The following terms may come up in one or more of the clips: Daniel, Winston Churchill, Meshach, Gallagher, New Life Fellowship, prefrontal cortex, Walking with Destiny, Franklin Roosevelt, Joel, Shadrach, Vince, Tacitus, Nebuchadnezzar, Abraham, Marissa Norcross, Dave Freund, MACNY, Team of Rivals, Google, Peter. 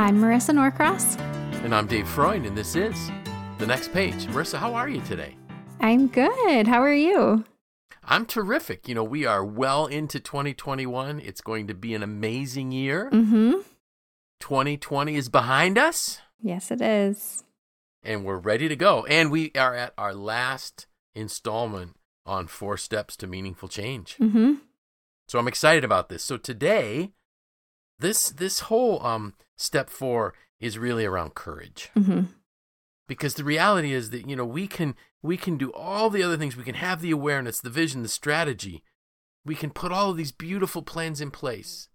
I'm Marissa Norcross. And I'm Dave Freund, and this is The Next Page. Marissa, how are you today? I'm good. How are you? I'm terrific. You know, we are well into 2021. It's going to be an amazing year. Mm-hmm. 2020 is behind us. Yes, it is. And we're ready to go. And we are at our last installment on 4 Steps to Meaningful Change. Mm-hmm. So I'm excited about this. So today, this whole step 4 is really around courage. Mm-hmm. Because the reality is that, you know, we can do all the other things. We can have the awareness, the vision, the strategy. We can put all of these beautiful plans in place.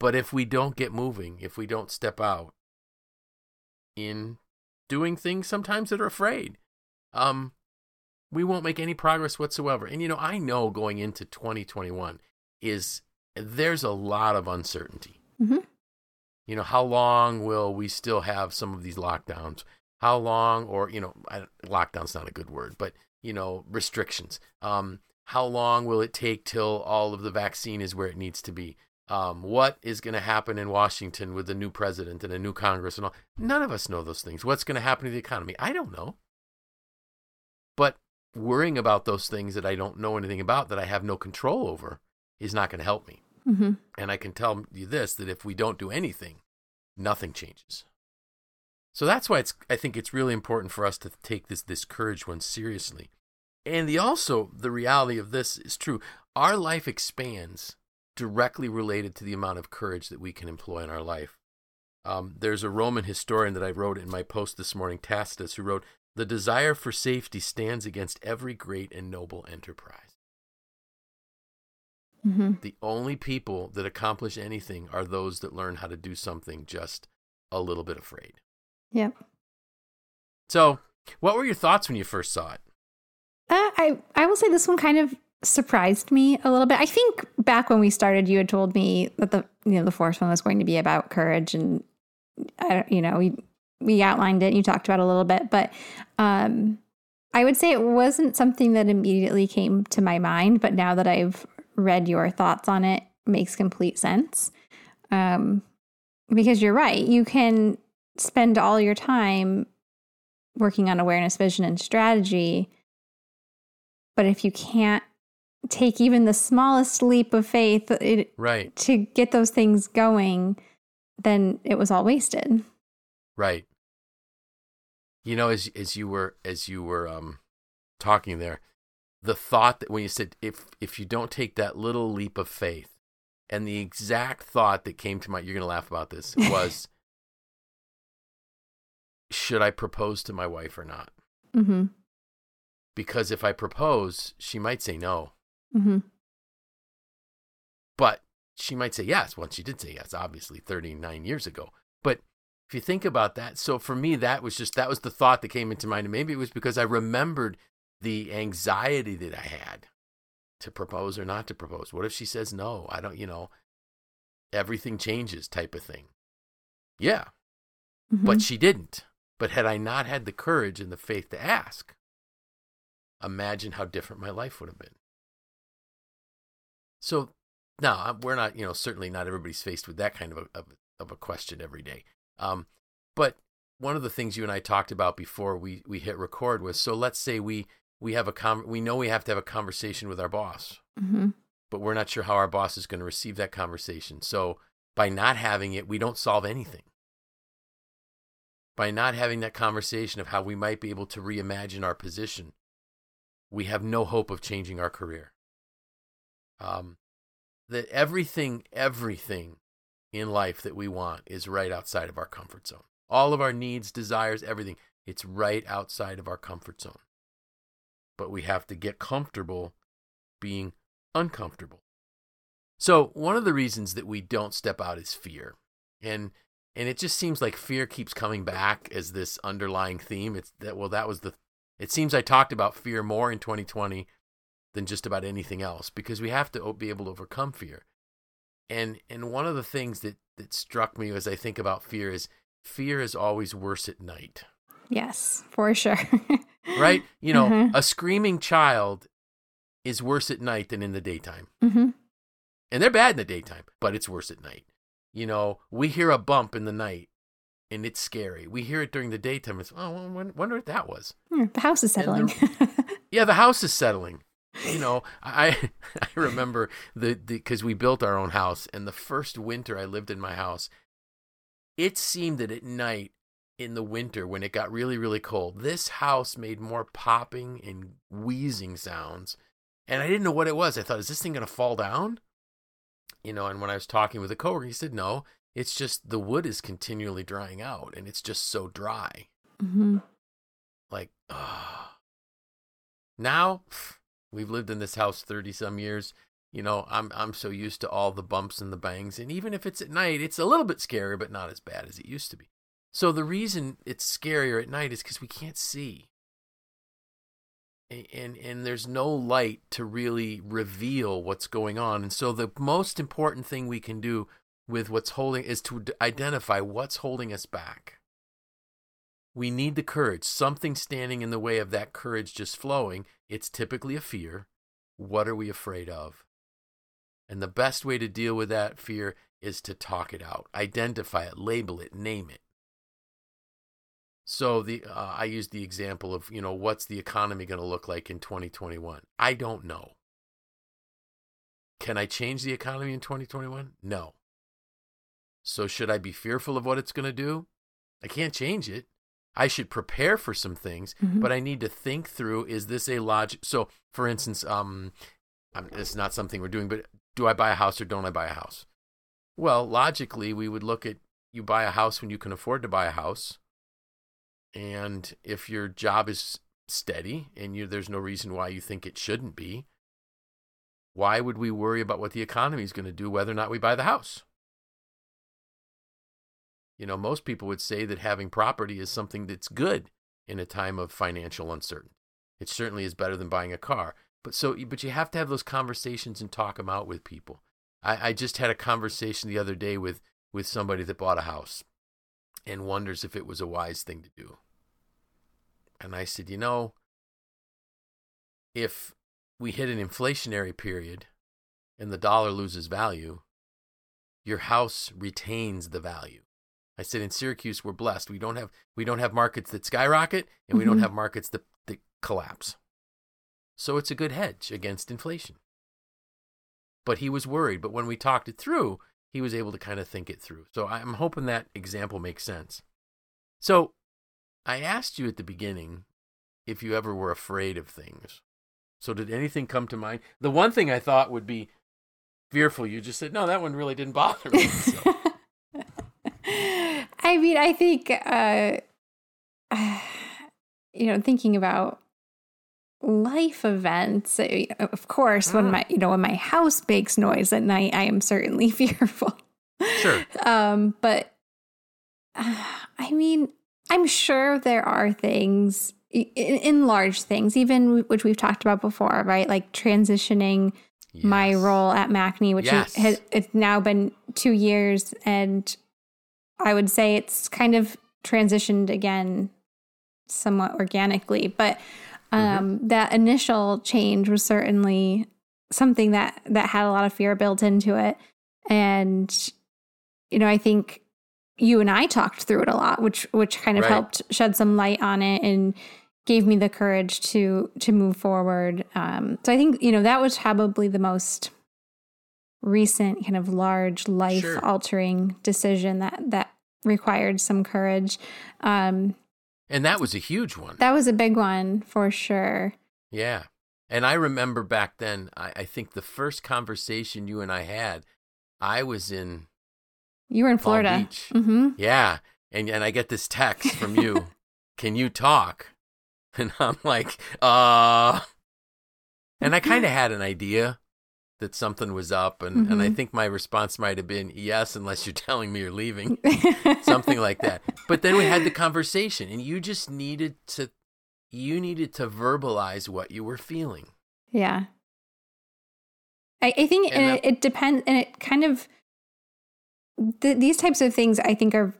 But if we don't get moving, if we don't step out in doing things sometimes that are afraid, we won't make any progress whatsoever. And, you know, I know going into 2021 there's a lot of uncertainty. Mm-hmm. You know, how long will we still have some of these lockdowns? How long, or, you know, lockdown's not a good word, but, you know, restrictions. How long will it take till all of the vaccine is where it needs to be? What is going to happen in Washington with a new president and a new Congress and all? None of us know those things. What's going to happen to the economy? I don't know. But worrying about those things that I don't know anything about, that I have no control over, is not going to help me. Mm-hmm. And I can tell you this, that if we don't do anything, nothing changes. So that's why I think it's really important for us to take this courage one seriously. And the reality of this is true. Our life expands directly related to the amount of courage that we can employ in our life. There's a Roman historian that I wrote in my post this morning, Tacitus, who wrote, "The desire for safety stands against every great and noble enterprise." Mm-hmm. The only people that accomplish anything are those that learn how to do something just a little bit afraid. Yep. So what were your thoughts when you first saw it? I will say this one kind of surprised me a little bit. I think back when we started, you had told me that the fourth one was going to be about courage, and we outlined it and you talked about it a little bit, but I would say it wasn't something that immediately came to my mind, but now that I've read your thoughts on it, makes complete sense. Because you're right, you can spend all your time working on awareness, vision, and strategy, but if you can't take even the smallest leap of faith to get those things going, then it was all wasted. Right. You know, as you were talking there, the thought that when you said if you don't take that little leap of faith, and the exact thought that came to mind, you're gonna laugh about this, was should I propose to my wife or not? Mm-hmm. Because if I propose, she might say no. Mm-hmm. But she might say yes. Well, she did say yes, obviously, 39 years ago. But if you think about that, so for me, that was the thought that came into mind. And maybe it was because I remembered the anxiety that I had to propose or not to propose. What if she says no? I don't, everything changes type of thing. Yeah. Mm-hmm. But she didn't. But had I not had the courage and the faith to ask, imagine how different my life would have been. So now we're not, certainly not everybody's faced with that kind of a question every day. But one of the things you and I talked about before we hit record was, so let's say we have to have a conversation with our boss, mm-hmm. but we're not sure how our boss is going to receive that conversation. So by not having it, we don't solve anything. By not having that conversation of how we might be able to reimagine our position, we have no hope of changing our career. That everything in life that we want is right outside of our comfort zone. All of our needs, desires, everything, it's right outside of our comfort zone. But we have to get comfortable being uncomfortable. So one of the reasons that we don't step out is fear. And it just seems like fear keeps coming back as this underlying theme. It seems I talked about fear more in 2020 than just about anything else, because we have to be able to overcome fear. And one of the things that struck me as I think about fear is, fear is always worse at night. Yes, for sure. Right? A screaming child is worse at night than in the daytime. Mm-hmm. And they're bad in the daytime, but it's worse at night. You know, we hear a bump in the night, and it's scary. We hear it during the daytime. It's, oh, I wonder what that was. The house is settling. Yeah, the house is settling. You know, I remember because we built our own house, and the first winter I lived in my house, it seemed that at night in the winter when it got really, really cold, this house made more popping and wheezing sounds, and I didn't know what it was. I thought, is this thing going to fall down? You know, and when I was talking with a coworker, he said, no, it's just the wood is continually drying out, and it's just so dry. Mm-hmm. Like, now we've lived in this house 30 some years. You know, I'm so used to all the bumps and the bangs. And even if it's at night, it's a little bit scary, but not as bad as it used to be. So the reason it's scarier at night is because we can't see. And there's no light to really reveal what's going on. And so the most important thing we can do with what's holding is to identify what's holding us back. We need the courage. Something standing in the way of that courage just flowing. It's typically a fear. What are we afraid of? And the best way to deal with that fear is to talk it out. Identify it, label it, name it. So I used the example of, you know, what's the economy going to look like in 2021? I don't know. Can I change the economy in 2021? No. So should I be fearful of what it's going to do? I can't change it. I should prepare for some things, but I need to think through, is this a logic? So, for instance, it's not something we're doing, but do I buy a house or don't I buy a house? Well, logically, we would look at you buy a house when you can afford to buy a house. And if your job is steady and there's no reason why you think it shouldn't be, why would we worry about what the economy is going to do, whether or not we buy the house? You know, most people would say that having property is something that's good in a time of financial uncertainty. It certainly is better than buying a car. But you have to have those conversations and talk them out with people. I just had a conversation the other day with somebody that bought a house and wonders if it was a wise thing to do. And I said, you know, if we hit an inflationary period and the dollar loses value, your house retains the value. I said, in Syracuse, we're blessed. We don't have markets that skyrocket, and we don't have markets that collapse. So it's a good hedge against inflation. But he was worried. But when we talked it through, he was able to kind of think it through. So I'm hoping that example makes sense. So I asked you at the beginning if you ever were afraid of things. So did anything come to mind? The one thing I thought would be fearful, you just said, no, that one really didn't bother me. So. I mean, I think, you know, thinking about life events, of course, when my house makes noise at night, I am certainly fearful. Sure. I mean, I'm sure there are things in large things, even which we've talked about before, right? Like transitioning my role at MACNY, which it's now been 2 years, and I would say it's kind of transitioned again somewhat organically, but that initial change was certainly something that had a lot of fear built into it. And, you know, I think you and I talked through it a lot, which kind of helped shed some light on it and gave me the courage to move forward. So I think, you know, that was probably the most recent kind of large life-altering decision that required some courage. And that was a huge one. That was a big one for sure. Yeah. And I remember back then, I think the first conversation you and I had, I was in... You were in Florida. Beach. Mm-hmm. Yeah. And I get this text from you, can you talk? And I'm like, And I kind of had an idea that something was up. And I think my response might have been, yes, unless you're telling me you're leaving, something like that. But then we had the conversation, and you just needed to verbalize what you were feeling. Yeah. I think it depends. And it kind of, these types of things I think are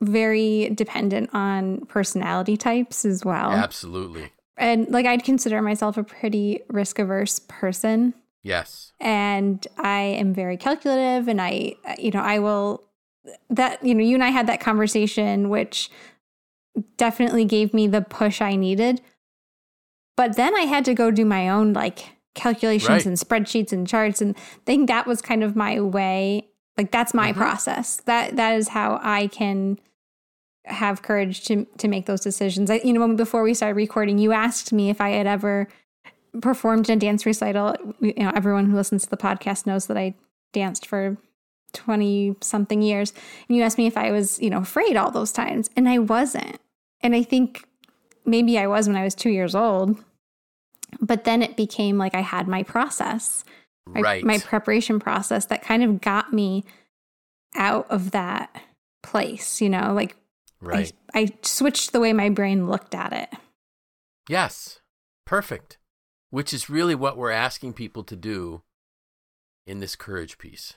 very dependent on personality types as well. Absolutely. And like, I'd consider myself a pretty risk-averse person. Yes. And I am very calculative, and I will that, you know, you and I had that conversation, which definitely gave me the push I needed. But then I had to go do my own like calculations and spreadsheets and charts. And I think that was kind of my way. Like that's my process. That is how I can have courage to make those decisions. I, you know, when, before we started recording, you asked me if I had ever performed in a dance recital. You know, everyone who listens to the podcast knows that I danced for 20 something years. And you asked me if I was, you know, afraid all those times, and I wasn't. And I think maybe I was when I was 2 years old, but then it became like I had my process, my preparation process that kind of got me out of that place, you know, like I switched the way my brain looked at it. Yes. Perfect. Which is really what we're asking people to do in this courage piece.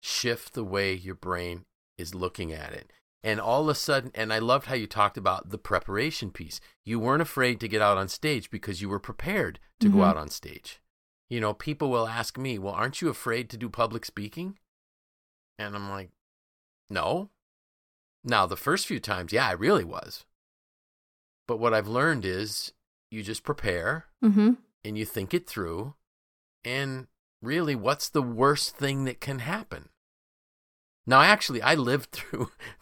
Shift the way your brain is looking at it. And all of a sudden, and I loved how you talked about the preparation piece. You weren't afraid to get out on stage because you were prepared to go out on stage. You know, people will ask me, well, aren't you afraid to do public speaking? And I'm like, no. Now, the first few times, yeah, I really was. But what I've learned is you just prepare and you think it through. And really, what's the worst thing that can happen? Now, actually, I lived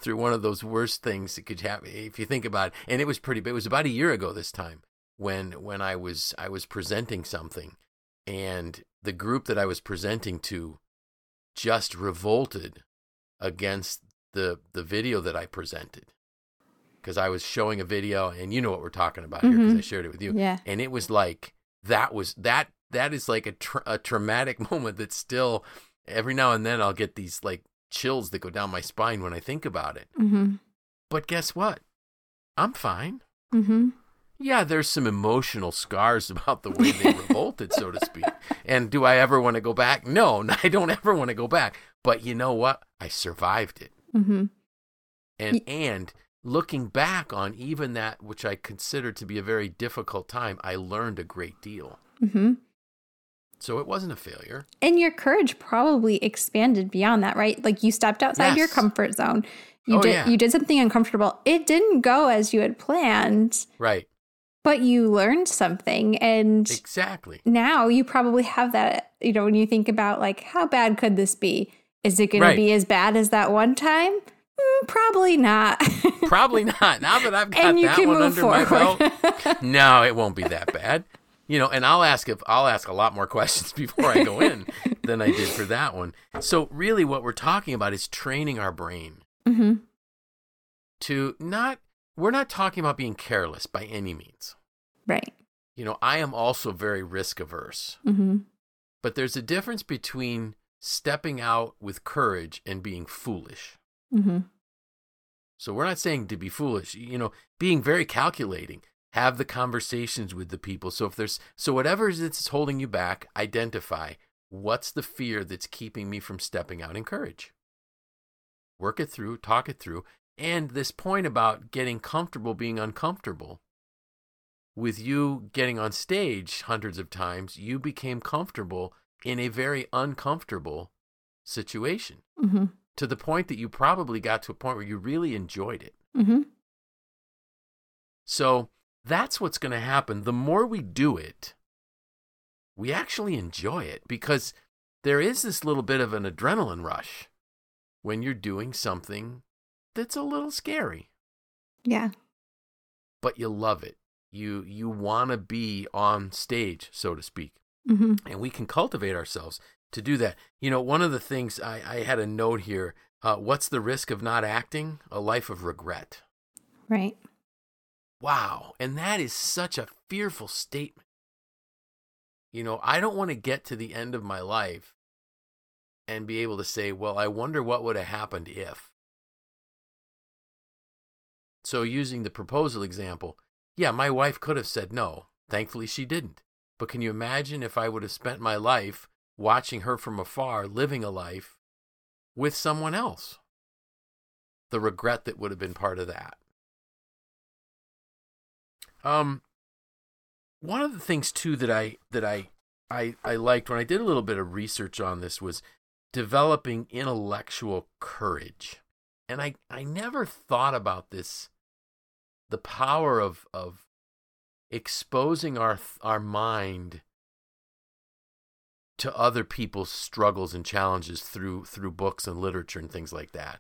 through one of those worst things that could happen, if you think about it. And it was pretty big. It was about a year ago this time when I was presenting something. And the group that I was presenting to just revolted against the video that I presented. Because I was showing a video, and you know what we're talking about here because I shared it with you. Yeah. And it was like, that is like a traumatic moment that's still, every now and then I'll get these like chills that go down my spine when I think about it. But guess what? I'm fine. Yeah, there's some emotional scars about the way they revolted, so to speak. And do I ever want to go back? No, I don't ever want to go back. But you know what? I survived it. And looking back on even that, which I consider to be a very difficult time, I learned a great deal. So it wasn't a failure. And your courage probably expanded beyond that, right? Like you stepped outside your comfort zone. You did something uncomfortable. It didn't go as you had planned. Right. But you learned something, and exactly now you probably have that, you know, when you think about like, how bad could this be? Is it going to be as bad as that one time? Probably not. Probably not. Now that I've got that one under my belt, no, it won't be that bad. You know, and I'll ask a lot more questions before I go in than I did for that one. So really what we're talking about is training our brain to not. We're not talking about being careless by any means. Right. You know, I am also very risk averse. But there's a difference between stepping out with courage and being foolish. So we're not saying to be foolish, you know, being very calculating, have the conversations with the people. So if there's, so whatever it is that's holding you back, identify what's the fear that's keeping me from stepping out in courage. Work it through, talk it through. And this point about getting comfortable being uncomfortable, with you getting on stage hundreds of times, you became comfortable in a very uncomfortable situation to the point that you probably got to a point where you really enjoyed it. So that's what's going to happen. The more we do it, we actually enjoy it because there is this little bit of an adrenaline rush when you're doing something that's a little scary. Yeah. But you love it. You want to be on stage, so to speak. And we can cultivate ourselves to do that. You know, one of the things, I had a note here, what's the risk of not acting? A life of regret. Right. Wow. And that is such a fearful statement. You know, I don't want to get to the end of my life and be able to say, well, I wonder what would have happened if. So using the proposal example, yeah, my wife could have said no. Thankfully, she didn't. But can you imagine if I would have spent my life watching her from afar, living a life with someone else? The regret that would have been part of that. One of the things, too, that I liked when I did a little bit of research on this was developing intellectual courage. And I never thought about this, the power of exposing our mind to other people's struggles and challenges through books and literature and things like that.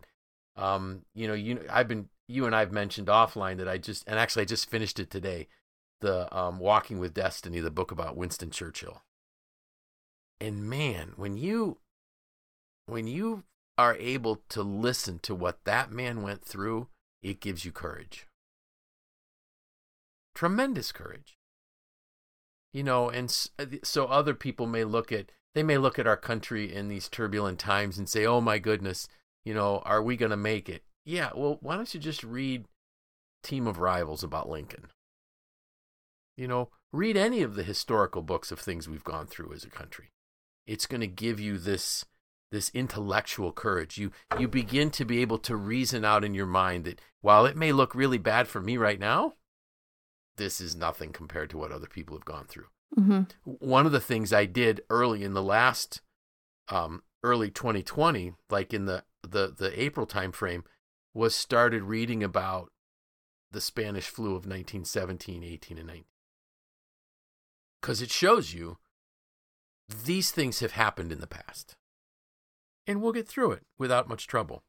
You and I've mentioned offline that I just finished it today, the Walking with Destiny, the book about Winston Churchill. And man, when you are able to listen to what that man went through, it gives you courage. Tremendous courage. You know, and so other people may look at our country in these turbulent times and say, oh my goodness, you know, are we going to make it? Yeah, well, why don't you just read Team of Rivals about Lincoln? You know, read any of the historical books of things we've gone through as a country. It's going to give you this intellectual courage. You begin to be able to reason out in your mind that while it may look really bad for me right now, this is nothing compared to what other people have gone through. Mm-hmm. One of the things I did early in the last, early 2020, like in the April timeframe, was started reading about the Spanish flu of 1917, 18, and 19. Because it shows you these things have happened in the past. And we'll get through it without much trouble.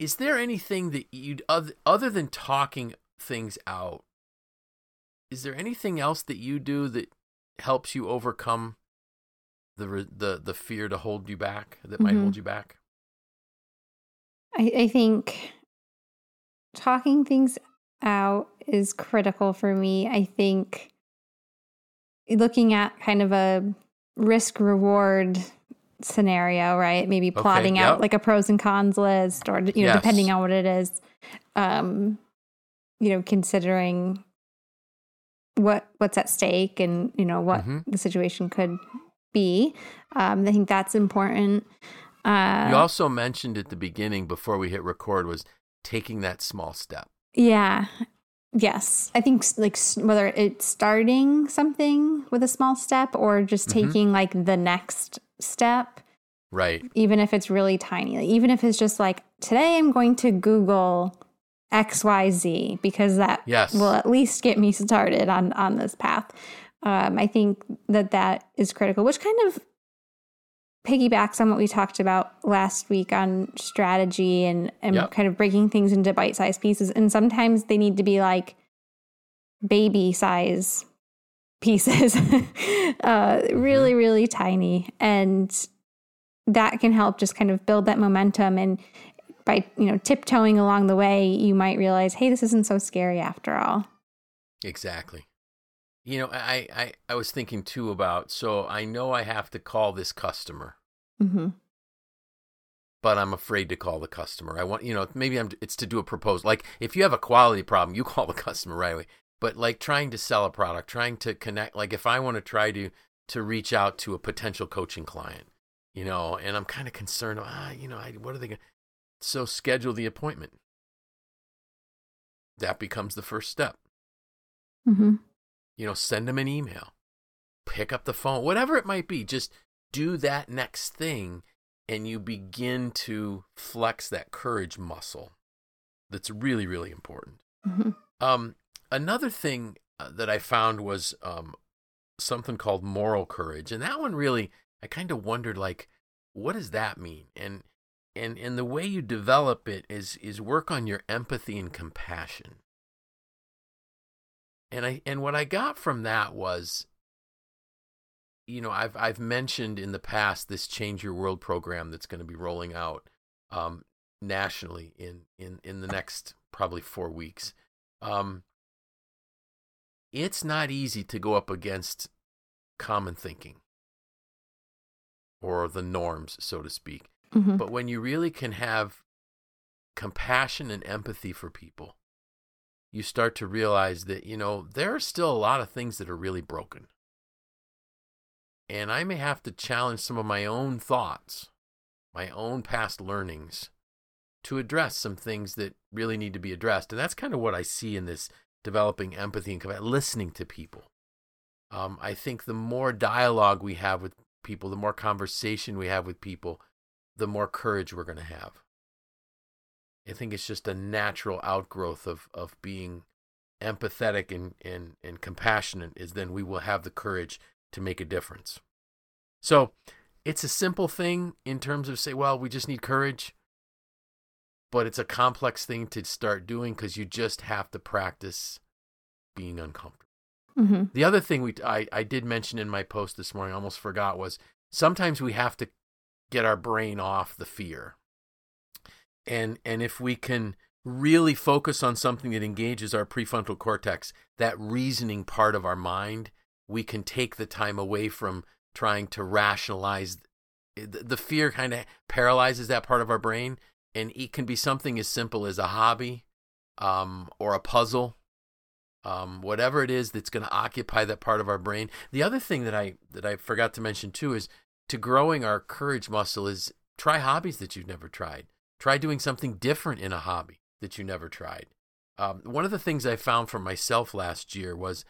Is there anything that you'd, other than talking things out, is there anything else that you do that helps you overcome the fear to hold you back, that might hold you back? I think talking things out is critical for me. I think looking at kind of a risk-reward scenario, right? Maybe plotting out like a pros and cons list, or depending on what it is, considering what's at stake and what the situation could be. I think that's important. You also mentioned at the beginning before we hit record was taking that small step. Yeah. Yes. I think like whether it's starting something with a small step or just taking like the next step. Right. Even if it's really tiny, like, even if it's just like, today I'm going to Google XYZ because that will at least get me started on this path. I think that is critical, which kind of piggybacks on what we talked about last week on strategy and kind of breaking things into bite-sized pieces. And sometimes they need to be like baby-size pieces, really, really tiny. And that can help just kind of build that momentum. And by, tiptoeing along the way, you might realize, hey, this isn't so scary after all. Exactly. You know, I was thinking too about, so I know I have to call this customer, but I'm afraid to call the customer. I want, it's to do a proposal. Like if you have a quality problem, you call the customer right away. But like trying to sell a product, trying to connect, like if I want to try to reach out to a potential coaching client, and I'm kind of concerned, what are they going to, so schedule the appointment. That becomes the first step. Mm-hmm. Send them an email, pick up the phone, whatever it might be. Just do that next thing, and you begin to flex that courage muscle. That's really, really important. Mm-hmm. Another thing that I found was something called moral courage, and that one really, I kind of wondered, like, what does that mean? And the way you develop it is work on your empathy and compassion. And what I got from that was, I've mentioned in the past this Change Your World program that's going to be rolling out nationally in the next probably 4 weeks. It's not easy to go up against common thinking or the norms, so to speak. Mm-hmm. But when you really can have compassion and empathy for people, you start to realize that, there are still a lot of things that are really broken. And I may have to challenge some of my own thoughts, my own past learnings, to address some things that really need to be addressed. And that's kind of what I see in this developing empathy and listening to people. I think the more dialogue we have with people, the more conversation we have with people, the more courage we're going to have. I think it's just a natural outgrowth of being empathetic and compassionate, is then we will have the courage to make a difference. So it's a simple thing in terms of say, well, we just need courage, but it's a complex thing to start doing because you just have to practice being uncomfortable. Mm-hmm. The other thing I did mention in my post this morning, I almost forgot, was sometimes we have to get our brain off the fear. And if we can really focus on something that engages our prefrontal cortex, that reasoning part of our mind, we can take the time away from trying to rationalize. The fear kind of paralyzes that part of our brain, and it can be something as simple as a hobby or a puzzle, whatever it is that's going to occupy that part of our brain. The other thing that I forgot to mention too is to growing our courage muscle is try hobbies that you've never tried. Try doing something different in a hobby that you never tried. One of the things I found for myself last year was,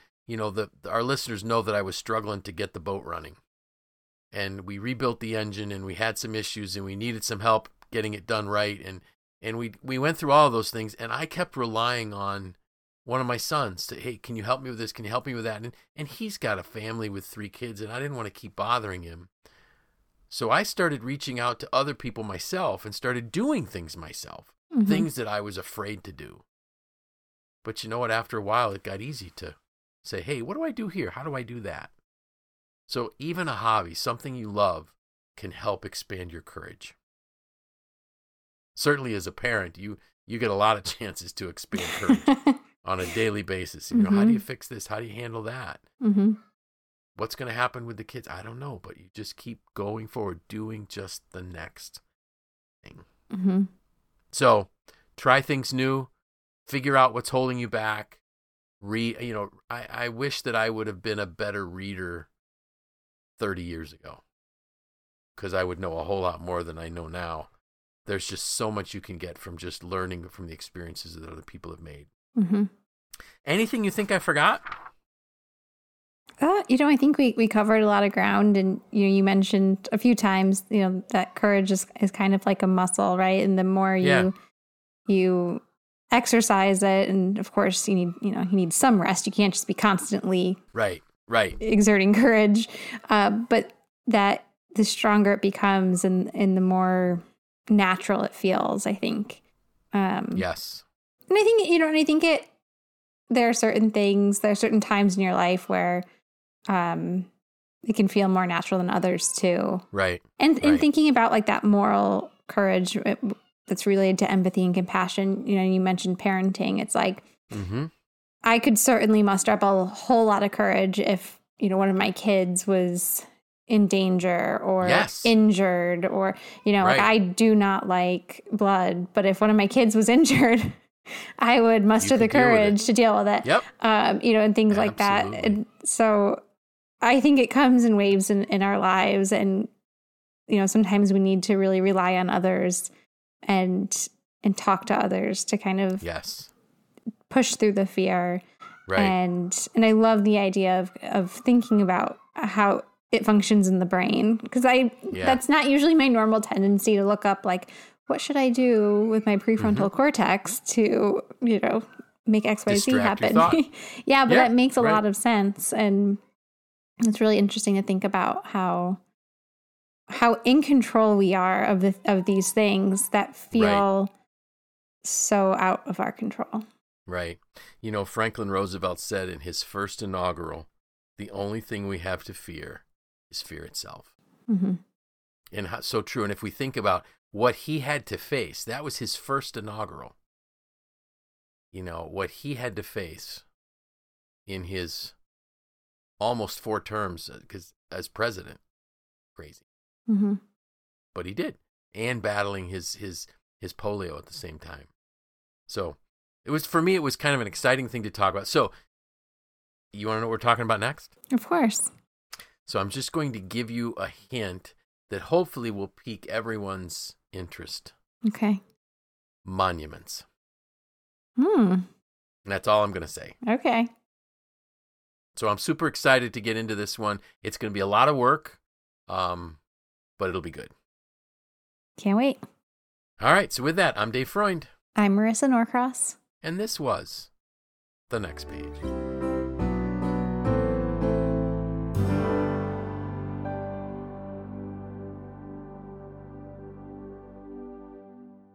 our listeners know that I was struggling to get the boat running. And we rebuilt the engine, and we had some issues, and we needed some help getting it done right. And we went through all of those things, and I kept relying on one of my sons to, hey, can you help me with this? Can you help me with that? And he's got a family with 3 kids, and I didn't want to keep bothering him. So I started reaching out to other people myself and started doing things myself, mm-hmm. things that I was afraid to do. But you know what? After a while, it got easy to say, hey, what do I do here? How do I do that? So even a hobby, something you love, can help expand your courage. Certainly as a parent, you get a lot of chances to expand courage on a daily basis. You know, mm-hmm. how do you fix this? How do you handle that? Mm-hmm. What's going to happen with the kids? I don't know, but you just keep going forward, doing just the next thing. Mm-hmm. So try things new, figure out what's holding you back. I wish that I would have been a better reader 30 years ago, because I would know a whole lot more than I know now. There's just so much you can get from just learning from the experiences that other people have made. Mm-hmm. Anything you think I forgot? I think we covered a lot of ground, and you mentioned a few times, that courage is kind of like a muscle, right? And the more you exercise it, and of course you need some rest. You can't just be constantly right exerting courage, but that the stronger it becomes and the more natural it feels, I think. Yes. And I think there are certain things, there are certain times in your life where it can feel more natural than others too. Right. And thinking about like that moral courage that's related to empathy and compassion, you mentioned parenting. It's like, mm-hmm. I could certainly muster up a whole lot of courage if, one of my kids was in danger or injured or, like I do not like blood, but if one of my kids was injured, I would muster the courage to deal with it. Yep. And things like that. And so I think it comes in waves in our lives. And, sometimes we need to really rely on others and talk to others to kind of push through the fear. Right. And I love the idea of thinking about how it functions in the brain, because that's not usually my normal tendency to look up like, what should I do with my prefrontal mm-hmm. cortex to, make X, Y, Z happen? That makes a lot of sense. And it's really interesting to think about how in control we are of these things that feel so out of our control. Right. Franklin Roosevelt said in his first inaugural, the only thing we have to fear is fear itself. Mm-hmm. And so true. And if we think about what he had to face, that was his first inaugural. What he had to face in his almost 4 terms because as president, crazy. Mm-hmm. But he did, and battling his polio at the same time. So it was kind of an exciting thing to talk about. So you want to know what we're talking about next? Of course. So I'm just going to give you a hint that hopefully will pique everyone's interest. Okay. Monuments. And that's all I'm going to say. Okay. So I'm super excited to get into this one. It's going to be a lot of work. But it'll be good. Can't wait. All right. So with that, I'm Dave Freund. I'm Marissa Norcross. And this was The Next Page.